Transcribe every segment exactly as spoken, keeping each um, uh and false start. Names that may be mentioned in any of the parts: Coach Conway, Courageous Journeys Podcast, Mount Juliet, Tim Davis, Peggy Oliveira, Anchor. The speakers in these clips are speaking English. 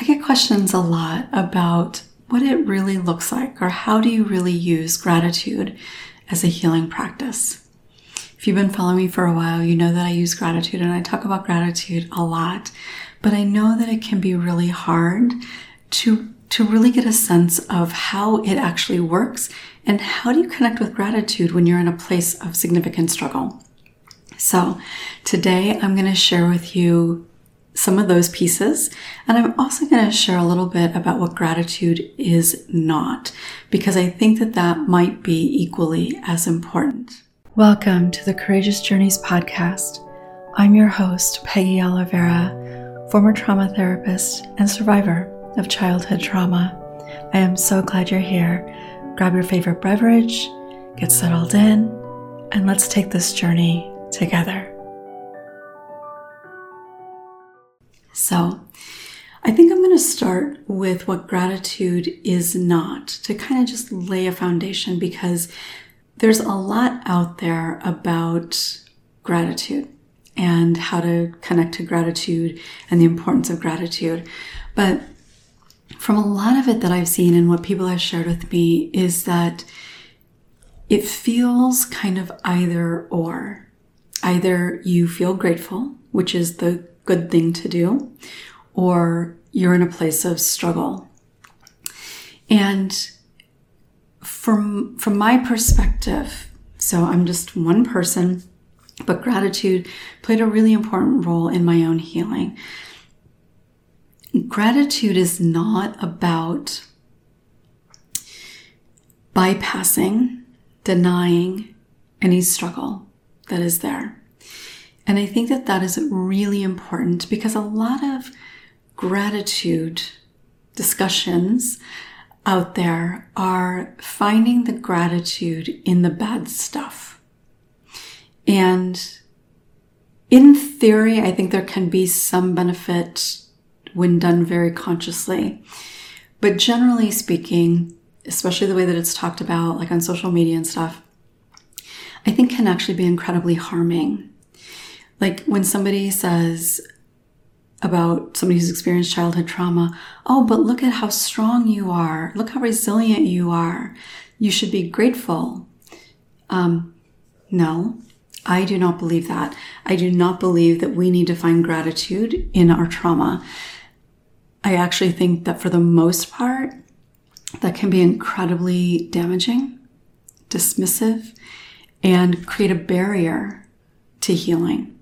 I get questions a lot about what it really looks like, or how do you really use gratitude as a healing practice? If you've been following me for a while, you know that I use gratitude and I talk about gratitude a lot, but I know that it can be really hard to, to really get a sense of how it actually works and how do you connect with gratitude when you're in a place of significant struggle. So today I'm going to share with you some of those pieces. And I'm also going to share a little bit about what gratitude is not, because I think that that might be equally as important. Welcome to the Courageous Journeys Podcast. I'm your host, Peggy Oliveira, former trauma therapist and survivor of childhood trauma. I am so glad you're here. Grab your favorite beverage, get settled in, and let's take this journey together. So I think I'm going to start with what gratitude is not, to kind of just lay a foundation, because there's a lot out there about gratitude and how to connect to gratitude and the importance of gratitude. But from a lot of it that I've seen and what people have shared with me is that it feels kind of either or. Either you feel grateful, which is the good thing to do, or you're in a place of struggle. And from from my perspective, so I'm just one person, but gratitude played a really important role in my own healing. Gratitude is not about bypassing, denying any struggle that is there. And I think that that is really important, because a lot of gratitude discussions out there are finding the gratitude in the bad stuff. And in theory, I think there can be some benefit when done very consciously. But generally speaking, especially the way that it's talked about, like on social media and stuff, I think can actually be incredibly harming. Like when somebody says about somebody who's experienced childhood trauma, oh, but look at how strong you are. Look how resilient you are. You should be grateful. Um, no, I do not believe that. I do not believe that we need to find gratitude in our trauma. I actually think that for the most part, that can be incredibly damaging, dismissive, and create a barrier to healing.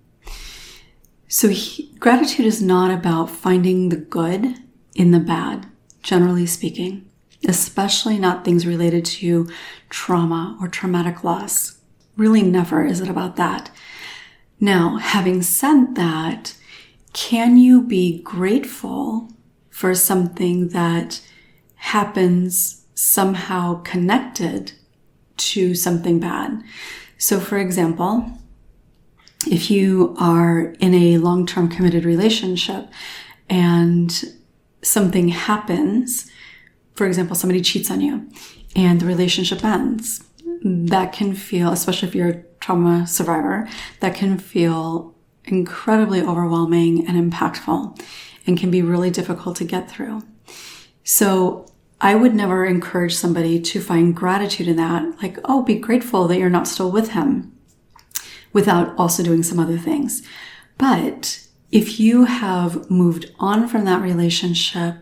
So he, gratitude is not about finding the good in the bad, generally speaking, especially not things related to trauma or traumatic loss. Really never is it about that. Now, having said that, can you be grateful for something that happens somehow connected to something bad? So for example, if you are in a long-term committed relationship and something happens, for example, somebody cheats on you and the relationship ends, that can feel, especially if you're a trauma survivor, that can feel incredibly overwhelming and impactful and can be really difficult to get through. So I would never encourage somebody to find gratitude in that, like, oh, be grateful that you're not still with him, without also doing some other things. But if you have moved on from that relationship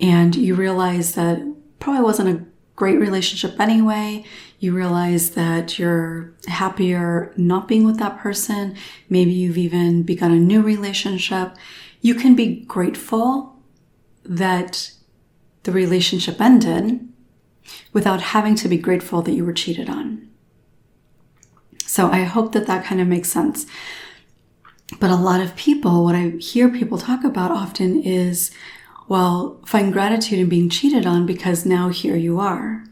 and you realize that probably wasn't a great relationship anyway, you realize that you're happier not being with that person, maybe you've even begun a new relationship, you can be grateful that the relationship ended without having to be grateful that you were cheated on. So I hope that that kind of makes sense. But a lot of people, what I hear people talk about often is, well, find gratitude in being cheated on because now here you are.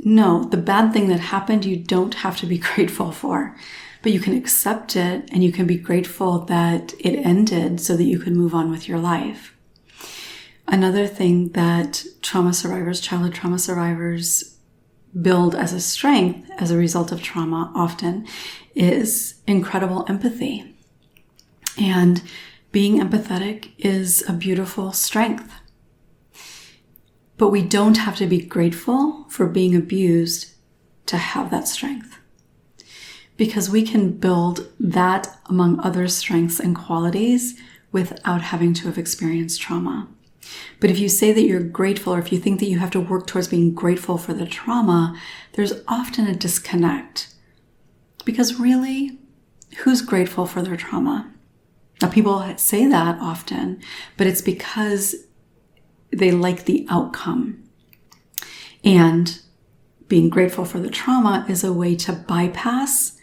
No, the bad thing that happened, you don't have to be grateful for, but you can accept it and you can be grateful that it ended so that you can move on with your life. Another thing that trauma survivors, childhood trauma survivors, build as a strength as a result of trauma often is incredible empathy and Being empathetic is a beautiful strength. But we don't have to be grateful for being abused to have that strength. Because we can build that among other strengths and qualities without having to have experienced trauma. But if you say that you're grateful, or if you think that you have to work towards being grateful for the trauma, there's often a disconnect. Because really, who's grateful for their trauma? Now, people say that often, but it's because they like the outcome. And being grateful for the trauma is a way to bypass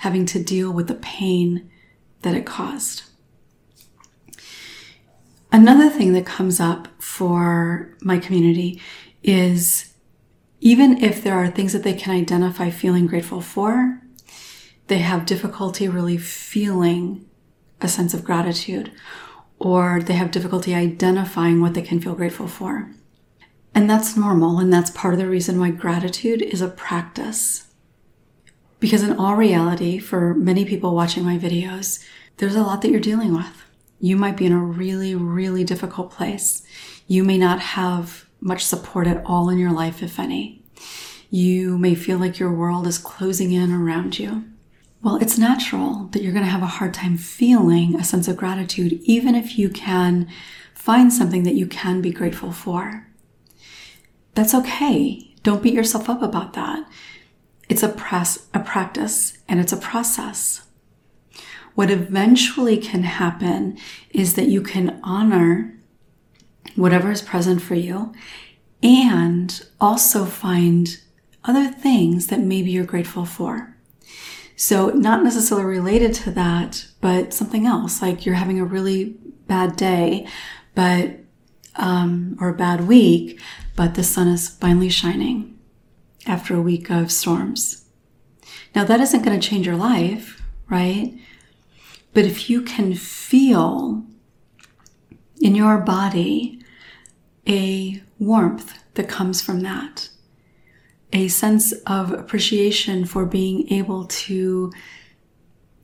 having to deal with the pain that it caused. Another thing that comes up for my community is, even if there are things that they can identify feeling grateful for, they have difficulty really feeling a sense of gratitude, or they have difficulty identifying what they can feel grateful for. And that's normal, and that's part of the reason why gratitude is a practice. Because in all reality, for many people watching my videos, there's a lot that you're dealing with. You might be in a really, really difficult place. You may not have much support at all in your life, if any. You may feel like your world is closing in around you. Well, it's natural that you're going to have a hard time feeling a sense of gratitude, even if you can find something that you can be grateful for. That's okay. Don't beat yourself up about that. It's a, pras- a practice, and it's a process. What eventually can happen is that you can honor whatever is present for you and also find other things that maybe you're grateful for. So not necessarily related to that, but something else, like you're having a really bad day, but um, or a bad week, but the sun is finally shining after a week of storms. Now, that isn't going to change your life, right? But if you can feel in your body a warmth that comes from that, a sense of appreciation for being able to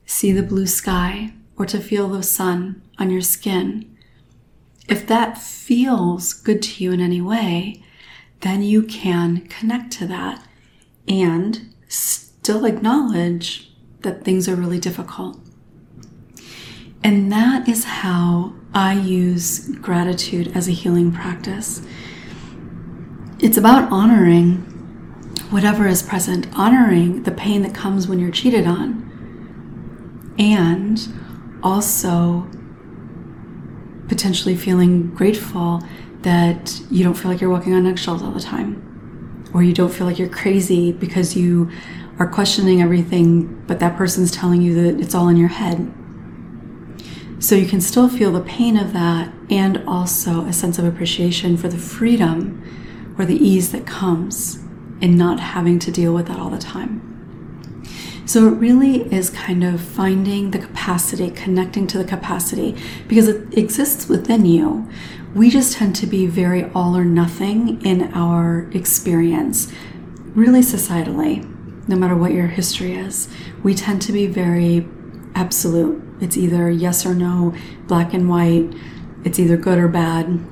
see the blue sky or to feel the sun on your skin, if that feels good to you in any way, then you can connect to that and still acknowledge that things are really difficult. And that is how I use gratitude as a healing practice. It's about honoring whatever is present, honoring the pain that comes when you're cheated on, and also potentially feeling grateful that you don't feel like you're walking on eggshells all the time, or you don't feel like you're crazy because you are questioning everything, but that person's telling you that it's all in your head. So you can still feel the pain of that and also a sense of appreciation for the freedom or the ease that comes in not having to deal with that all the time. So it really is kind of finding the capacity, connecting to the capacity, because it exists within you. We just tend to be very all or nothing in our experience, really societally, no matter what your history is. We tend to be very absolute. It's either yes or no, black and white. It's either good or bad.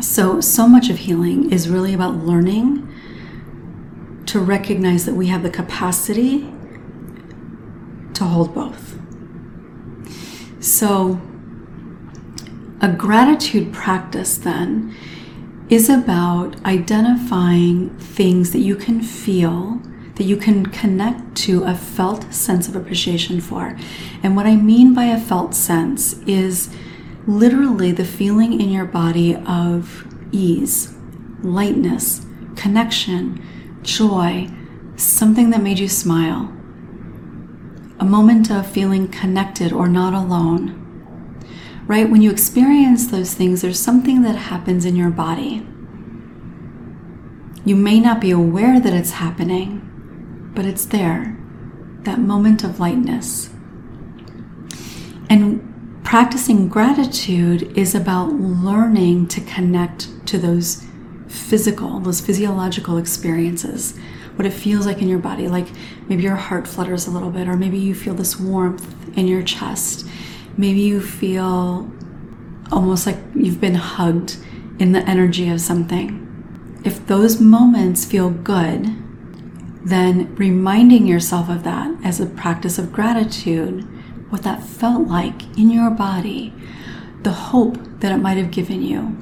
So, so much of healing is really about learning to recognize that we have the capacity to hold both. So, a gratitude practice then is about identifying things that you can feel, that you can connect to a felt sense of appreciation for. And what I mean by a felt sense is literally the feeling in your body of ease, lightness, connection, joy, something that made you smile, a moment of feeling connected or not alone. Right? When you experience those things, there's something that happens in your body. You may not be aware that it's happening, but it's there, that moment of lightness. And practicing gratitude is about learning to connect to those physical, those physiological experiences, what it feels like in your body. Like maybe your heart flutters a little bit, or maybe you feel this warmth in your chest. Maybe you feel almost like you've been hugged in the energy of something. If those moments feel good, then reminding yourself of that as a practice of gratitude, what that felt like in your body, the hope that it might have given you,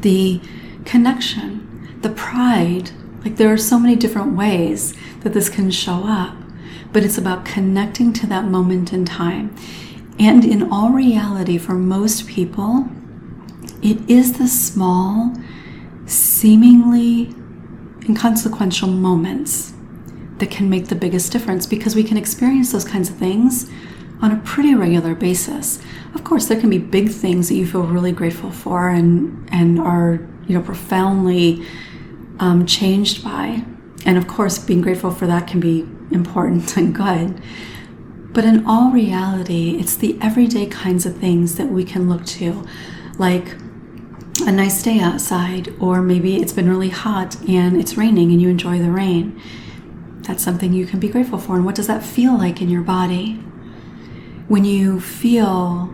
the connection, the pride. Like, there are so many different ways that this can show up, but it's about connecting to that moment in time. And in all reality, for most people, it is the small, seemingly inconsequential moments that can make the biggest difference, because we can experience those kinds of things on a pretty regular basis. Of course, there can be big things that you feel really grateful for and and are, you know, profoundly um, changed by. And of course, being grateful for that can be important and good. But in all reality, it's the everyday kinds of things that we can look to, like a nice day outside, or maybe it's been really hot and it's raining and you enjoy the rain. That's something you can be grateful for. And what does that feel like in your body? When you feel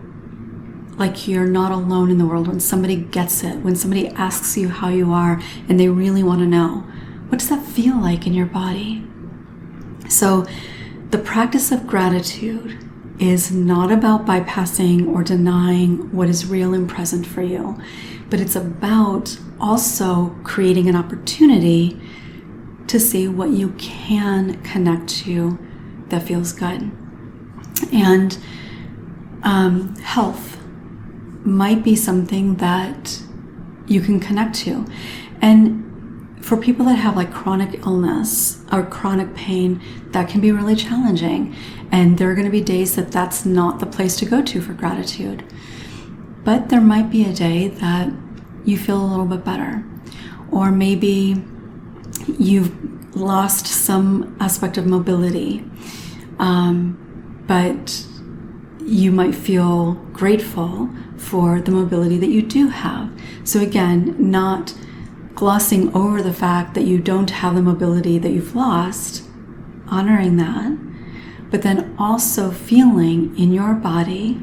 like you're not alone in the world, when somebody gets it, when somebody asks you how you are and they really want to know, what does that feel like in your body? So the practice of gratitude is not about bypassing or denying what is real and present for you, but it's about also creating an opportunity to see what you can connect to that feels good. And um, health might be something that you can connect to. And for people that have like chronic illness or chronic pain, that can be really challenging. And there are going to be days that that's not the place to go to for gratitude. But there might be a day that you feel a little bit better. Or maybe you've lost some aspect of mobility, um, but you might feel grateful for the mobility that you do have. So again, not glossing over the fact that you don't have the mobility that you've lost, honoring that, but then also feeling in your body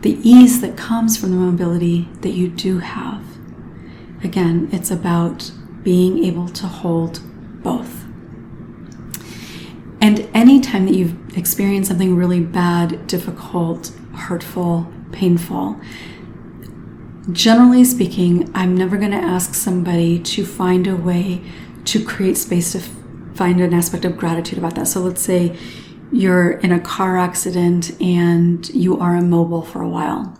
the ease that comes from the mobility that you do have. Again, it's about being able to hold both. And anytime that you've experienced something really bad, difficult, hurtful, painful, generally speaking, I'm never going to ask somebody to find a way to create space to f- find an aspect of gratitude about that. So let's say you're in a car accident and you are immobile for a while.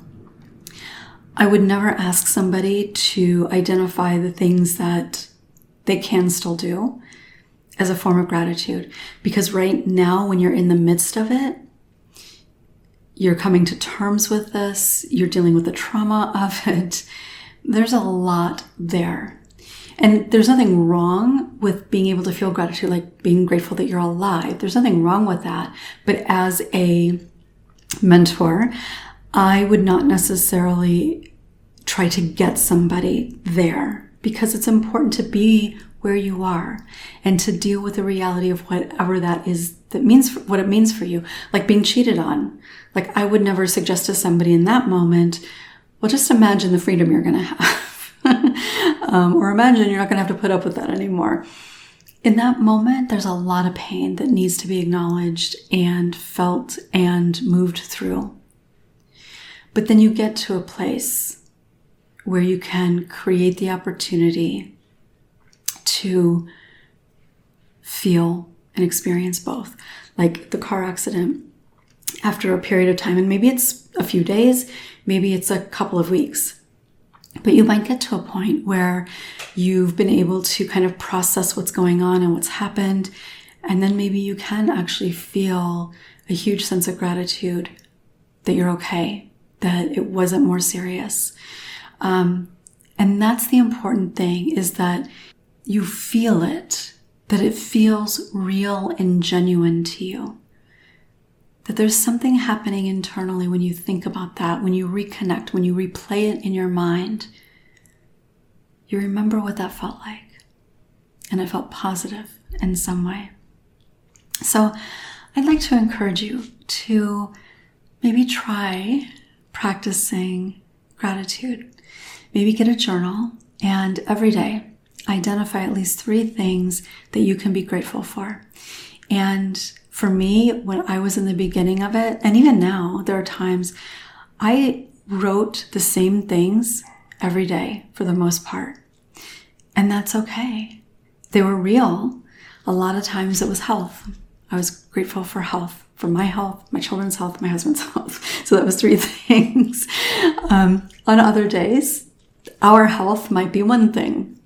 I would never ask somebody to identify the things that they can still do as a form of gratitude. Because right now, when you're in the midst of it, you're coming to terms with this, you're dealing with the trauma of it. There's a lot there. And there's nothing wrong with being able to feel gratitude, like being grateful that you're alive. There's nothing wrong with that. But as a mentor, I would not necessarily try to get somebody there, because it's important to be where you are and to deal with the reality of whatever that is, that means what it means for you. Like being cheated on. Like, I would never suggest to somebody in that moment, well, just imagine the freedom you're going to have. um, or imagine you're not going to have to put up with that anymore. In that moment, there's a lot of pain that needs to be acknowledged and felt and moved through. But then you get to a place where you can create the opportunity to feel and experience both. Like the car accident, after a period of time, and maybe it's a few days, maybe it's a couple of weeks, but you might get to a point where you've been able to kind of process what's going on and what's happened, and then maybe you can actually feel a huge sense of gratitude that you're okay, that it wasn't more serious. Um, and that's the important thing, is that you feel it, that it feels real and genuine to you, that there's something happening internally when you think about that, when you reconnect, when you replay it in your mind, you remember what that felt like. And it felt positive in some way. So I'd like to encourage you to maybe try practicing gratitude. Maybe get a journal and every day identify at least three things that you can be grateful for. And for me, when I was in the beginning of it, and even now, there are times I wrote the same things every day for the most part. And that's okay. They were real. A lot of times it was health. I was grateful for health, for my health, my children's health, my husband's health. So that was three things. Um, on other days, our health might be one thing.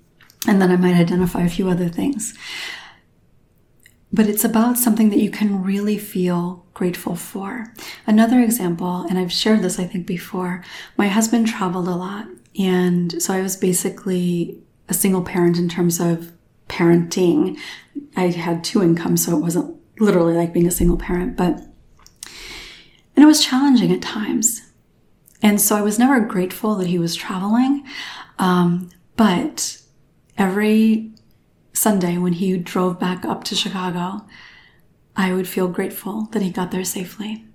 And then I might identify a few other things. But it's about something that you can really feel grateful for. Another example, and I've shared this, I think, before, my husband traveled a lot. And so I was basically a single parent in terms of parenting. I had two incomes, so it wasn't literally like being a single parent, but, and it was challenging at times. And so I was never grateful that he was traveling. Um, but every Sunday when he drove back up to Chicago, I would feel grateful that he got there safely.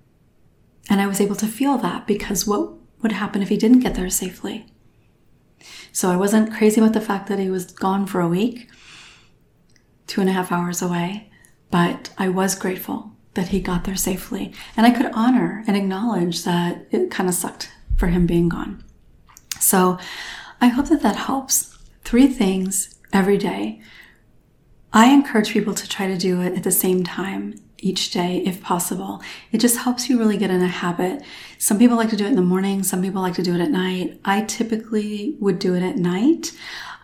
And I was able to feel that because what would happen if he didn't get there safely? So I wasn't crazy about the fact that he was gone for a week, two and a half hours away, but I was grateful that he got there safely. And I could honor and acknowledge that it kind of sucked for him being gone. So I hope that that helps. Three things every day. I encourage people to try to do it at the same time each day if possible. It just helps you really get in a habit. Some people like to do it in the morning. Some people like to do it at night. I typically would do it at night.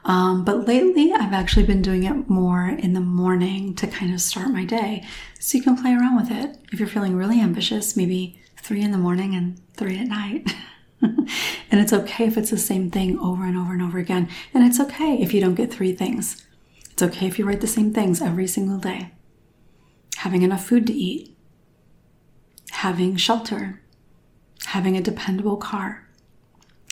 Um, but lately I've actually been doing it more in the morning to kind of start my day. So you can play around with it. If you're feeling really ambitious, maybe three in the morning and three at night. And it's okay if it's the same thing over and over and over again. And it's okay if you don't get three things. It's okay if you write the same things every single day. Having enough food to eat, having shelter, having a dependable car.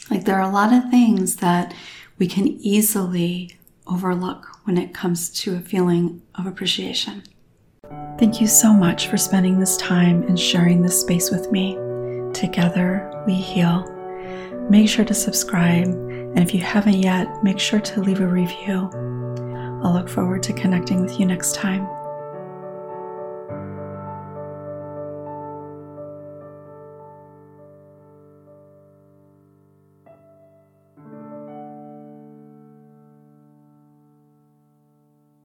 Like, there are a lot of things that we can easily overlook when it comes to a feeling of appreciation. Thank you so much for spending this time and sharing this space with me. Together we heal. Make sure to subscribe, and if you haven't yet, make sure to leave a review. I'll look forward to connecting with you next time.